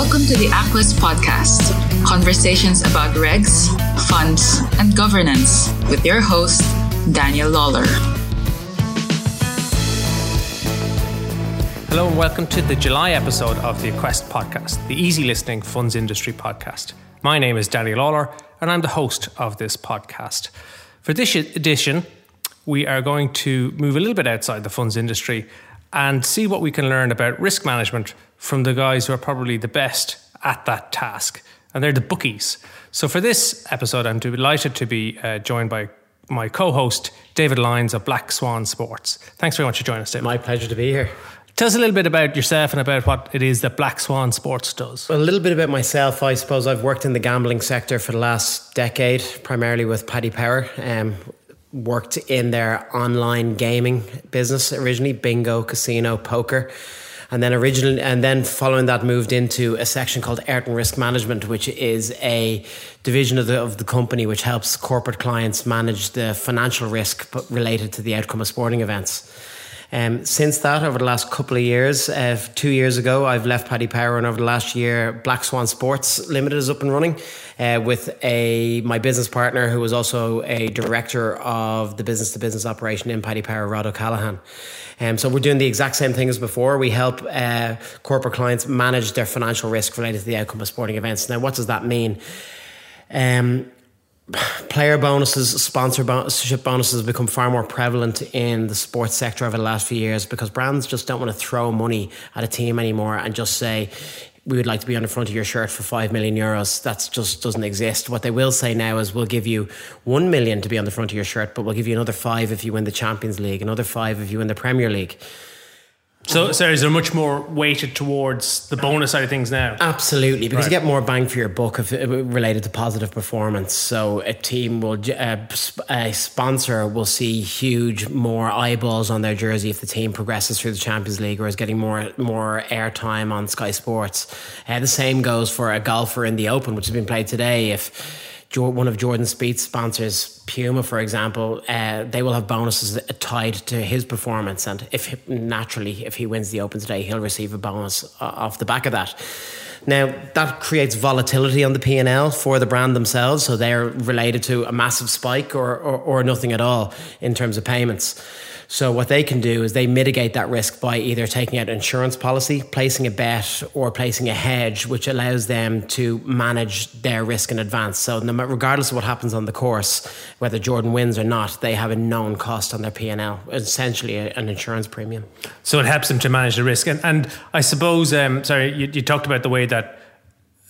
Welcome to the Aquas Podcast, conversations about regs, funds, and governance with your host, Daniel Lawler. Hello and welcome to the July episode of the Aquest Podcast, the easy listening funds industry podcast. My name is Daniel Lawler and I'm the host of this podcast. For this edition, we are going to move a little bit outside the funds industry and see what we can learn about risk management from the guys who are probably the best at that task, and they're the bookies. So for this episode, I'm delighted to be joined by my co-host, David Lyons of Black Swan Sports. Thanks very much for joining us, David. My pleasure to be here. Tell us a little bit about yourself and about what it is that Black Swan Sports does. Well, a little bit about myself, I suppose. I've worked in the gambling sector for the last decade, primarily with Paddy Power. Worked in their online gaming business originally, bingo, casino, poker. And then following that, moved into a section called Art and Risk Management, which is a division of the company which helps corporate clients manage the financial risk related to the outcome of sporting events. Since that, over the last couple of years, 2 years ago, I've left Paddy Power, and over the last year, Black Swan Sports Limited is up and running with my business partner, who was also a director of the business-to-business operation in Paddy Power, Rod O'Callaghan. So we're doing the exact same thing as before. We help corporate clients manage their financial risk related to the outcome of sporting events. Now, what does that mean? Player bonuses, sponsorship bonuses have become far more prevalent in the sports sector over the last few years because brands just don't want to throw money at a team anymore and just say, we would like to be on the front of your shirt for 5 million euros. That just doesn't exist. What they will say now is, we'll give you 1 million to be on the front of your shirt, but we'll give you another 5 if you win the Champions League, another 5 if you win the Premier League. So is there much more weighted towards the bonus side of things now? Absolutely, because you get more bang for your buck related to positive performance. So a team will, a sponsor will see huge more eyeballs on their jersey if the team progresses through the Champions League or is getting more airtime on Sky Sports. The same goes for a golfer in the Open, which has been played today. If one of Jordan Spieth's sponsors, Puma, for example, they will have bonuses tied to his performance. And if he wins the Open today, he'll receive a bonus off the back of that. Now, that creates volatility on the P&L for the brand themselves. So they're related to a massive spike or nothing at all in terms of payments. So what they can do is they mitigate that risk by either taking out an insurance policy, placing a bet, or placing a hedge, which allows them to manage their risk in advance. So regardless of what happens on the course, whether Jordan wins or not, they have a known cost on their P&L, essentially an insurance premium. So it helps them to manage the risk. And I suppose, you talked about the way that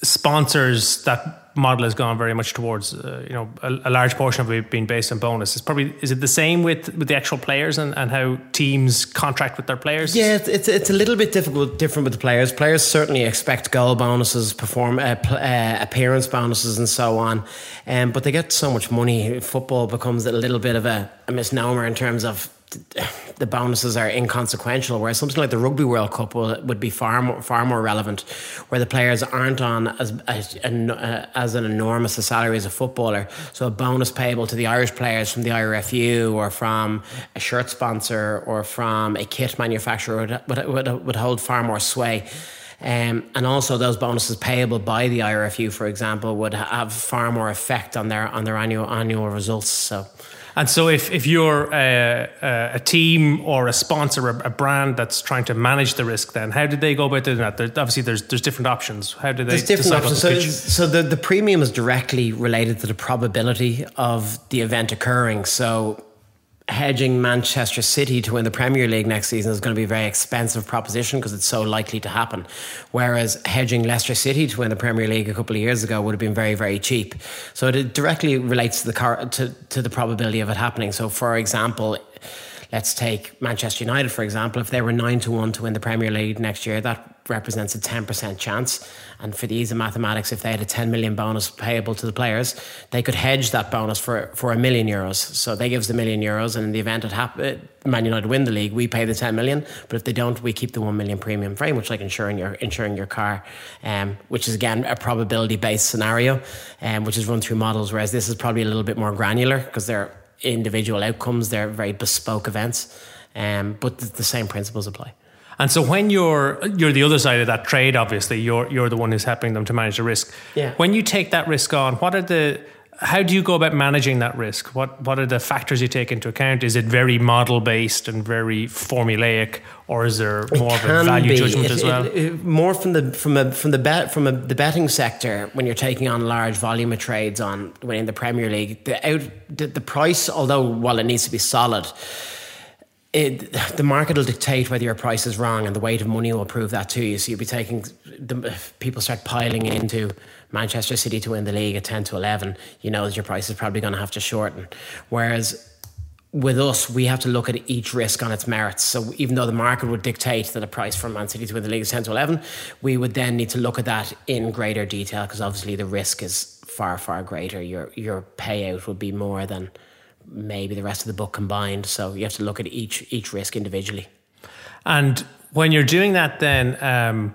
sponsors, that model has gone very much towards a large portion of it being based on bonus. Is it the same with the actual players and how teams contract with their players? Yeah, it's a little bit different with the players. Players certainly expect goal bonuses, appearance bonuses, and so on. But they get so much money. Football becomes a little bit of a misnomer in terms of the bonuses are inconsequential, whereas something like the Rugby World Cup would be far more relevant, where the players aren't on as an enormous a salary as a footballer. So a bonus payable to the Irish players from the IRFU or from a shirt sponsor or from a kit manufacturer would hold far more sway. And also those bonuses payable by the IRFU, for example, would have far more effect on their annual results. So if you're a team or a sponsor, a brand that's trying to manage the risk, then how did they go about doing that? Obviously, there's different options. How do they decide on the pitch? So the premium is directly related to the probability of the event occurring. So hedging Manchester City to win the Premier League next season is going to be a very expensive proposition because it's so likely to happen. Whereas hedging Leicester City to win the Premier League a couple of years ago would have been very, very cheap. So it directly relates to the probability of it happening. So for example, let's take Manchester United, for example. If they were 9-1 to win the Premier League next year, that represents a 10% chance. And for the ease of mathematics, if they had a 10 million bonus payable to the players, they could hedge that bonus for €1 million. So they give us the €1 million, and in the event Man United win the league, we pay the 10 million. But if they don't, we keep the 1 million premium, very much like insuring your car, which is again a probability-based scenario, which is run through models, whereas this is probably a little bit more granular because they're individual outcomes, they're very bespoke events, but the same principles apply. And so when you're the other side of that trade, obviously, you're the one who's helping them to manage the risk. Yeah. When you take that risk on, how do you go about managing that risk? What are the factors you take into account? Is it very model-based and very formulaic, or is there more of a value judgment as well? More from the betting sector, when you're taking on large volume of trades on winning the Premier League, the price, although while it needs to be solid, the market will dictate whether your price is wrong, and the weight of money will prove that to you. So you'll be people start piling into Manchester City to win the league at 10-11. You know that your price is probably going to have to shorten. Whereas with us, we have to look at each risk on its merits. So even though the market would dictate that a price for Man City to win the league is 10-11, we would then need to look at that in greater detail, because obviously the risk is far, far greater. Your payout would be more than maybe the rest of the book combined. So you have to look at each risk individually. And when you're doing that, then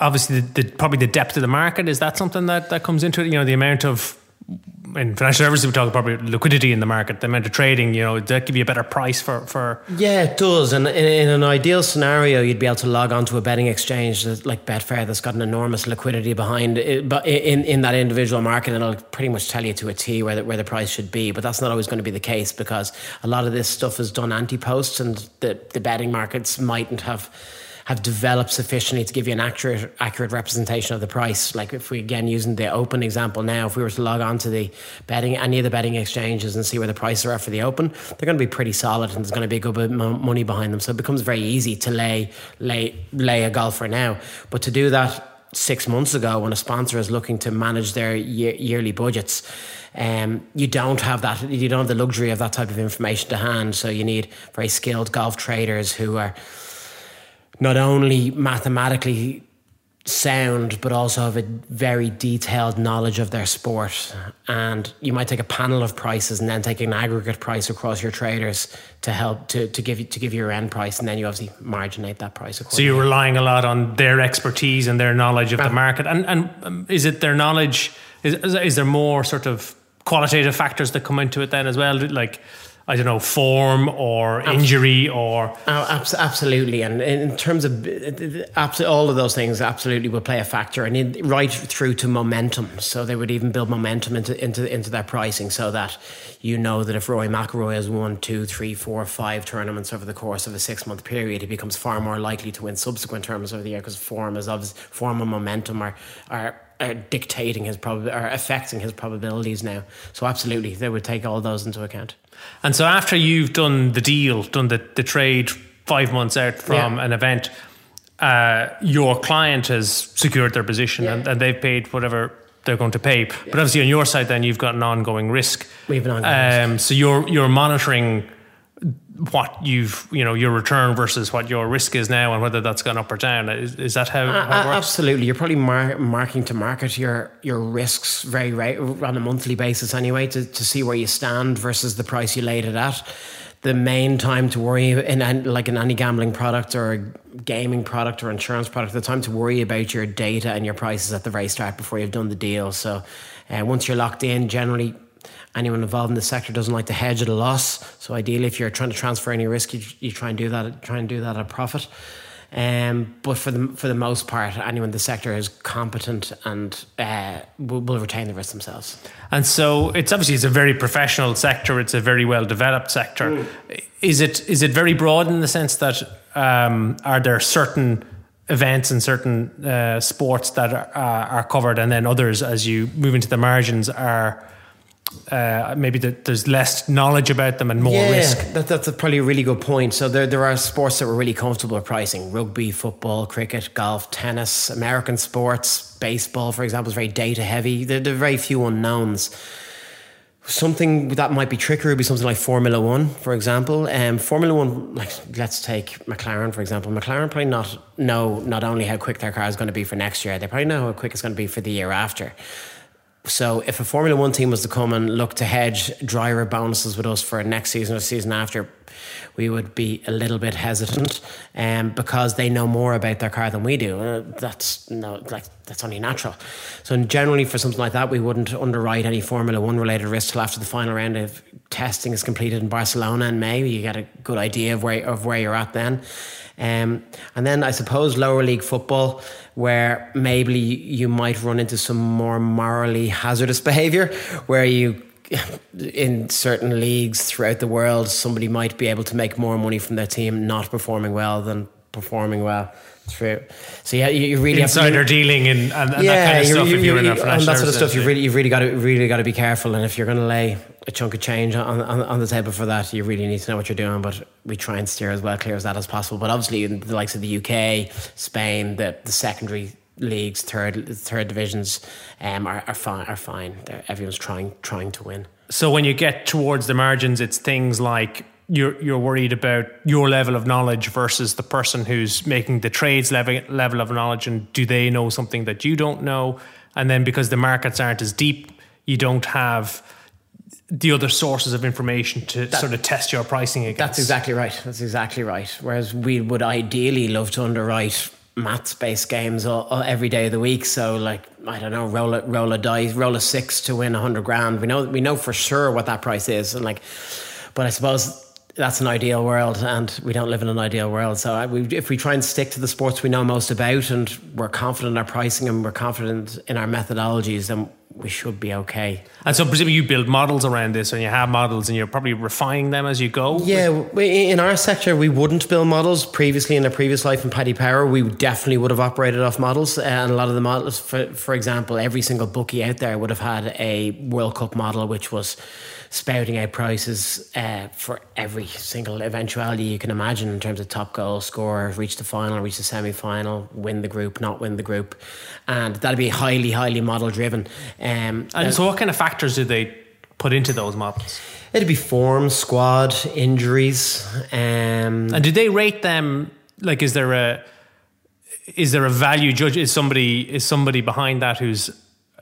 obviously probably the depth of the market, is that something that comes into it? You know, the amount of, in financial services we talk probably liquidity in the market, the amount of trading, you know, does that give you a better price for... Yeah, it does. And in an ideal scenario, you'd be able to log on to a betting exchange like Betfair that's got an enormous liquidity behind it, but in that individual market, and it'll pretty much tell you to a T where the price should be. But that's not always going to be the case, because a lot of this stuff is done anti-post, and the betting markets mightn't have developed sufficiently to give you an accurate representation of the price. Like if we, again, using the Open example now, if we were to log on to any of the betting exchanges and see where the prices are at for the Open, they're going to be pretty solid, and there's going to be a good bit of money behind them. So it becomes very easy to lay a golfer now. But to do that 6 months ago, when a sponsor is looking to manage their yearly budgets, you don't have the luxury of that type of information to hand. So you need very skilled golf traders who are not only mathematically sound, but also have a very detailed knowledge of their sport. And you might take a panel of prices and then take an aggregate price across your traders to help to give you your end price, and then you obviously marginate that price accordingly. So you're relying a lot on their expertise and their knowledge of the market. And is it their knowledge? Is there more sort of qualitative factors that come into it then as well, like, I don't know, form or injury or... Oh, absolutely. And in terms of all of those things, absolutely will play a factor. And right through to momentum. So they would even build momentum into their pricing, so that you know that if Roy McIlroy has won 2, 3, 4, 5 tournaments over the course of a 6-month period, he becomes far more likely to win subsequent tournaments over the year, because form and momentum are dictating his are affecting his probabilities now. So absolutely, they would take all those into account. And so after you've done the deal, done the trade 5 months out from an event, your client has secured their position and they've paid whatever they're going to pay. Yeah. But obviously on your side then, you've got an ongoing risk. We have an ongoing risk. So you're monitoring what your return versus what your risk is now, and whether that's gone up or down. Is that how it works? Absolutely. You're probably marking to market your risks very right on a monthly basis anyway, to see where you stand versus the price you laid it at. The main time to worry, in any gambling product or a gaming product or insurance product, the time to worry about your data and your prices at the very start, before you've done the deal. So once you're locked in, generally anyone involved in the sector doesn't like to hedge at a loss. So ideally, if you're trying to transfer any risk, you try and do that at a profit. But for the most part, anyone in the sector is competent and will retain the risk themselves. And so it's obviously a very professional sector. It's a very well developed sector. Mm. Is it very broad in the sense that are there certain events and certain sports that are covered, and then others, as you move into the margins, are maybe there's less knowledge about them and more risk. That's probably a really good point. So there are sports that we're really comfortable with pricing: rugby, football, cricket, golf, tennis, American sports, baseball, for example, is very data heavy. There are very few unknowns. Something that might be trickery would be something like Formula One, for example. Formula One, like let's take McLaren, for example. McLaren probably not only how quick their car is going to be for next year, they probably know how quick it's going to be for the year after. So if a Formula One team was to come and look to hedge driver bonuses with us for next season or season after, we would be a little bit hesitant, because they know more about their car than we do. That's only natural. So generally for something like that, we wouldn't underwrite any Formula One related risk till after the final round of testing is completed in Barcelona in May. You get a good idea of where you're at then. And then I suppose lower league football, where maybe you might run into some more morally hazardous behaviour, where you, in certain leagues throughout the world, somebody might be able to make more money from their team not performing well than performing well. True. So yeah, you really insider have to, dealing and yeah, that kind of stuff. If you're in a financial and that sort of stuff, you've really got to be careful. And if you're going to lay a chunk of change on the table for that, you really need to know what you're doing. But we try and steer as well clear as that as possible. But obviously, in the likes of the UK, Spain, the secondary leagues, third divisions, are fine. Everyone's trying to win. So when you get towards the margins, it's things like, You're worried about your level of knowledge versus the person who's making the trades level of knowledge, and do they know something that you don't know? And then because the markets aren't as deep, you don't have the other sources of information to sort of test your pricing against. That's exactly right. Whereas we would ideally love to underwrite maths-based games all every day of the week. So like, I don't know, roll a six to win 100 grand. We know for sure what that price is, and like, but I suppose that's an ideal world, and we don't live in an ideal world. So if we try and stick to the sports we know most about, and we're confident in our pricing and we're confident in our methodologies, then we should be okay. And so presumably you build models around this, and you have models, and you're probably refining them as you go? Yeah, in our sector, we wouldn't build models. Previously, in a previous life in Paddy Power, we definitely would have operated off models. And a lot of the models, for example, every single bookie out there would have had a World Cup model, which was spouting out prices for every single eventuality you can imagine in terms of top goal scorer, reach the final, reach the semi-final, win the group, not win the group. And that'd be highly, highly model-driven. And so what kind of factors do they put into those models? It'd be form, squad, injuries. And do they rate them? Like, is there a value judge? Is somebody behind that who's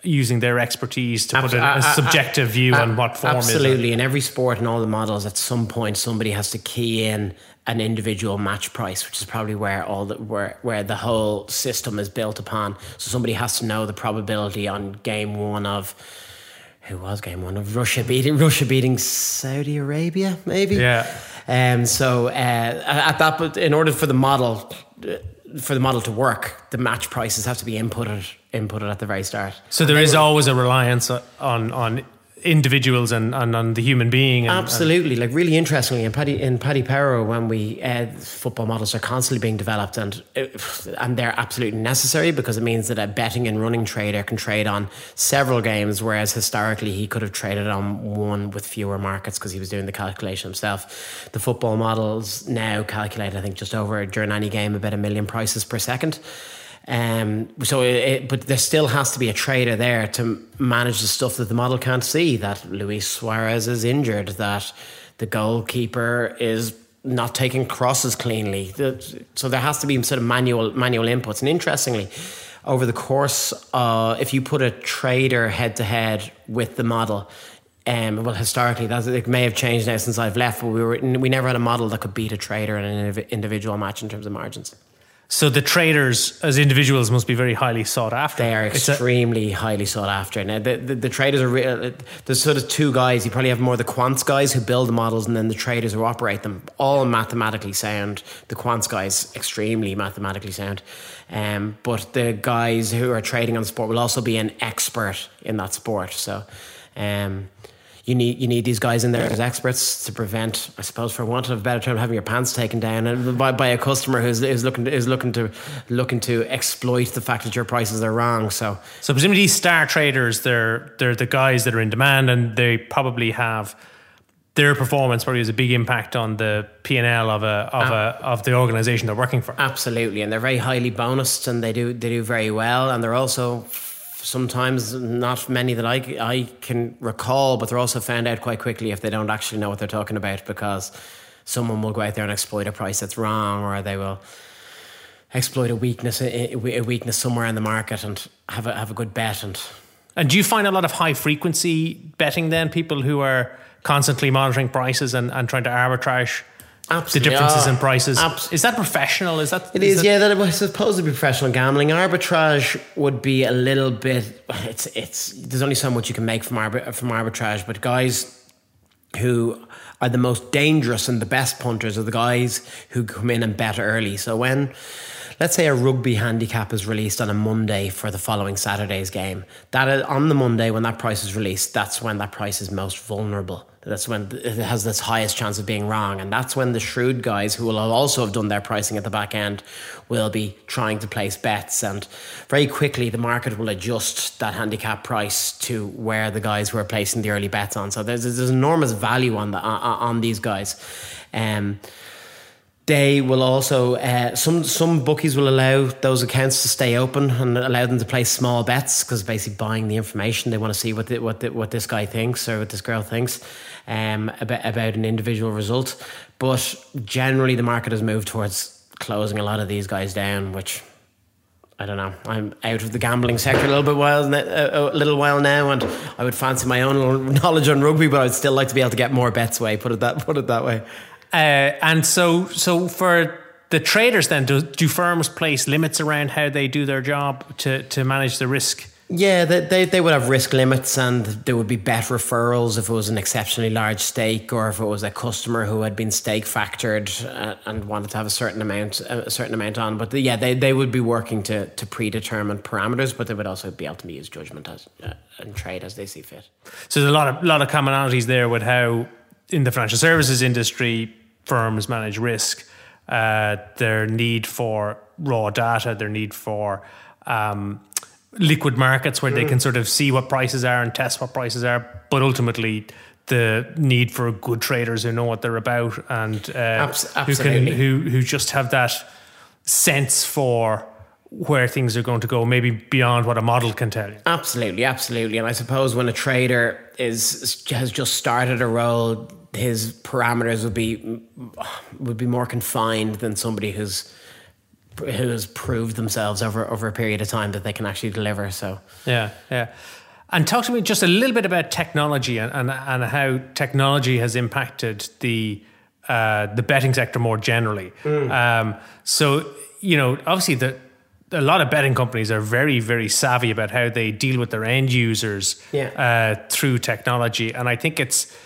using their expertise to put a subjective view on what form is? Absolutely. In every sport and all the models, at some point somebody has to key in an individual match price, which is probably where the whole system is built upon. So somebody has to know the probability on game one of Russia beating Saudi Arabia, maybe. Yeah. At that, but in order for the model to work, the match prices have to be inputted at the very start. So there is always a reliance on individuals and on the human being. Absolutely. Like, really interestingly, in Paddy Power, when we football models are constantly being developed, and they're absolutely necessary, because it means that a betting and running trader can trade on several games, whereas historically he could have traded on one with fewer markets because he was doing the calculation himself. The football models now calculate, I think, just over, during any game, about 1 million prices per second. But there still has to be a trader there to manage the stuff that the model can't see, that Luis Suarez is injured, that the goalkeeper is not taking crosses cleanly. So there has to be sort of manual inputs. And interestingly, over the course, if you put a trader head to head with the model, historically, it may have changed now since I've left, but we never had a model that could beat a trader in an individual match in terms of margins. So the traders as individuals must be very highly sought after. They are extremely highly sought after. Now the traders are there's sort of two guys. You probably have more the quants guys who build the models, and then the traders who operate them. All mathematically sound. The quants guys extremely mathematically sound. But the guys who are trading on sport will also be an expert in that sport. So You need these guys in there as experts to prevent, I suppose, for want of a better term, having your pants taken down by a customer who's looking to exploit the fact that your prices are wrong. So presumably these star traders, they're the guys that are in demand, and they probably have their performance probably has a big impact on the P&L of the organisation they're working for. Absolutely, and they're very highly bonused, and they do very well, and they're also, sometimes not many that I can recall, but they're also found out quite quickly if they don't actually know what they're talking about, because someone will go out there and exploit a price that's wrong, or they will exploit a weakness somewhere in the market and have a good bet, and And do you find a lot of high frequency betting then, people who are constantly monitoring prices and trying to arbitrage the differences in prices? Is that professional? Is that it is? That was supposed to be professional gambling. Arbitrage would be a little bit. There's only so much you can make from arbitrage. But guys who are the most dangerous and the best punters are the guys who come in and bet early. So when, let's say, a rugby handicap is released on a Monday for the following Saturday's game, that on the Monday when that price is released, that's when that price is most vulnerable. That's when it has this highest chance of being wrong. And that's when the shrewd guys who will also have done their pricing at the back end will be trying to place bets. And very quickly, the market will adjust that handicap price to where the guys were placing the early bets on. So there's enormous value on these guys. They will also, some bookies will allow those accounts to stay open and allow them to place small bets because basically buying the information, they want to see what this guy thinks or what this girl thinks about an individual result. But generally the market has moved towards closing a lot of these guys down, which, I don't know, I'm out of the gambling sector a little while now, and I would fancy my own knowledge on rugby, but I'd still like to be able to get more bets away, put it that way. And so for the traders then, do firms place limits around how they do their job to manage the risk? Yeah, they would have risk limits, and there would be bet referrals if it was an exceptionally large stake, or if it was a customer who had been stake factored and wanted to have a certain amount on. But they would be working to predetermine parameters, but they would also be able to use judgment and trade as they see fit. So there's a lot of commonalities there with how in the financial services industry firms manage risk, their need for raw data, their need for liquid markets where they can sort of see what prices are and test what prices are, but ultimately the need for good traders who know what they're about and who just have that sense for where things are going to go, maybe beyond what a model can tell you. Absolutely. And I suppose when a trader has just started a role, his parameters would be more confined than somebody who has proved themselves over a period of time that they can actually deliver. So yeah. And talk to me just a little bit about technology and how technology has impacted the betting sector more generally. So you know, obviously a lot of betting companies are very, very savvy about how they deal with their end users through technology. And I think it's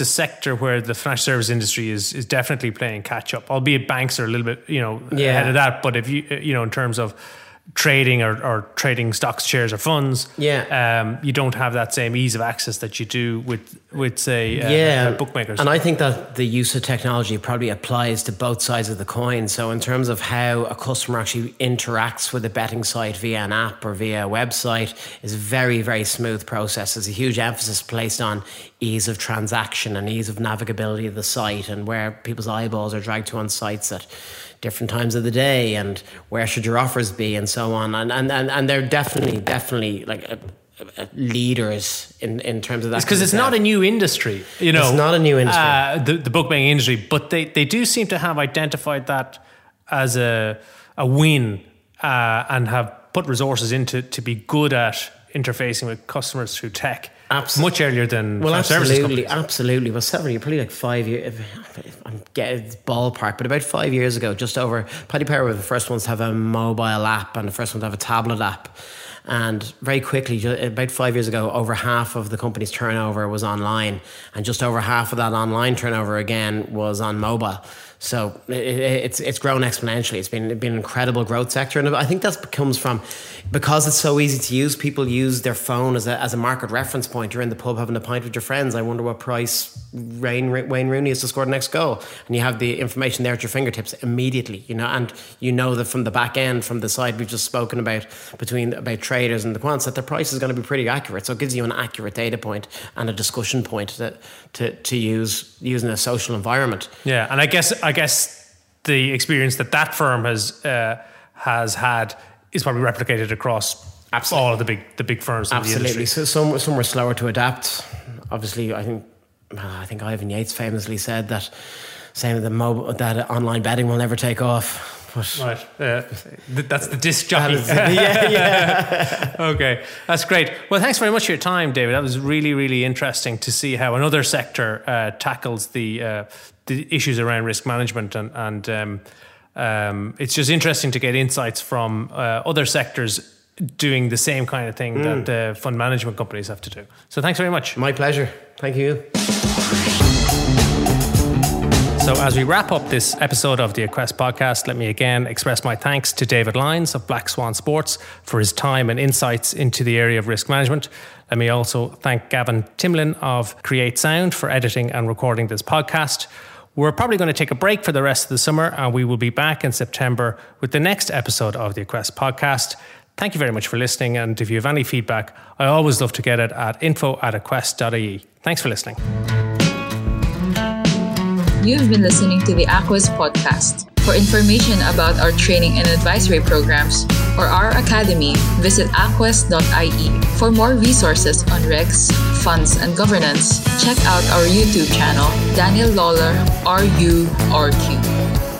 a sector where the financial service industry is definitely playing catch up, albeit banks are a little bit, ahead of that. But if in terms of trading or trading stocks, shares or funds, you don't have that same ease of access that you do with bookmakers. And I think that the use of technology probably applies to both sides of the coin. So in terms of how a customer actually interacts with a betting site via an app or via a website is a very, very smooth process. There's a huge emphasis placed on ease of transaction and ease of navigability of the site and where people's eyeballs are dragged to on sites at different times of the day and where should your offers be and so on. And they're definitely like leaders in terms of that. It's because it's not a new industry, It's not a new industry. The bookmaking industry, but they do seem to have identified that as a win and have put resources into to be good at interfacing with customers through tech. Much earlier than services companies. Absolutely. Well, several, probably like 5 years, I'm getting ballpark, but about 5 years ago, just over, Paddy Power were the first ones to have a mobile app and the first one to have a tablet app. And very quickly, about 5 years ago, over half of the company's turnover was online. And just over half of that online turnover again was on mobile. So it's grown exponentially. It's been an incredible growth sector. And I think that comes from, because it's so easy to use, people use their phone as a market reference point. You're in the pub having a pint with your friends. I wonder what price Wayne Rooney has to score the next goal. And you have the information there at your fingertips immediately, and that from the back end, from the side we've just spoken about, about traders and the quants, that the price is going to be pretty accurate. So it gives you an accurate data point and a discussion point to use in a social environment. Yeah, and I guess the experience that firm has had is probably replicated across all of the big firms. Absolutely. In the industry. So some were slower to adapt. Obviously, I think Ivan Yates famously said that online betting will never take off. But right. That's the disc jockey. Yeah. Okay. That's great. Well, thanks very much for your time, David. That was really, really interesting to see how another sector tackles the issues around risk management. And it's just interesting to get insights from other sectors doing the same kind of thing that fund management companies have to do. So thanks very much. My pleasure. Thank you. So as we wrap up this episode of the Aquest podcast, let me again express my thanks to David Lyons of Black Swan Sports for his time and insights into the area of risk management. Let me also thank Gavin Timlin of Create Sound for editing and recording this podcast. We're probably going to take a break for the rest of the summer, and we will be back in September with the next episode of the Aquest podcast. Thank you very much for listening, and if you have any feedback, I always love to get it at info@aquest.ie. Thanks for listening. You've been listening to the Aquest podcast. For information about our training and advisory programs or our academy, visit aquest.ie. For more resources on regs, funds, and governance, check out our YouTube channel, Daniel Lawler, RURQ.